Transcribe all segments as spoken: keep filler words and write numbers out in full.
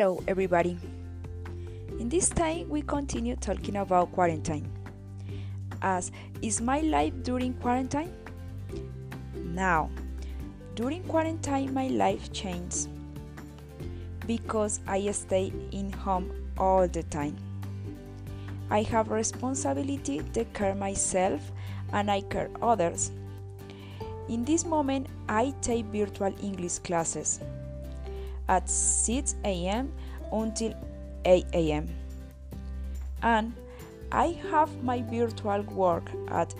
Hello everybody. In this time we continue talking about quarantine. As is my life during quarantine? Now, during quarantine my life changed because I stay in home all the time. I have responsibility to care myself and I care others. In this moment I take virtual English classes at six a.m. until eight a.m. and I have my virtual work at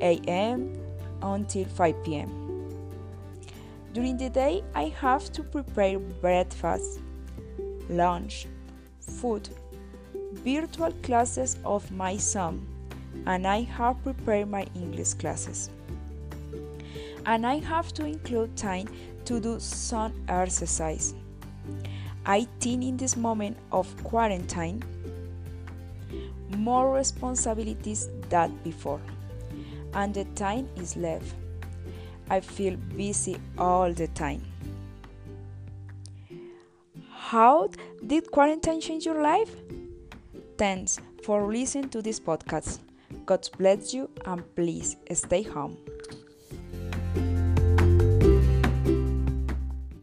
eight a.m. until five p.m. During the day I have to prepare breakfast, lunch, food, virtual classes of my son, and I have prepared my English classes. And I have to include time to do some exercise. I think in this moment of quarantine, more responsibilities than before, and the time is left. I feel busy all the time. How did quarantine change your life? Thanks for listening to this podcast. God bless you and please stay home.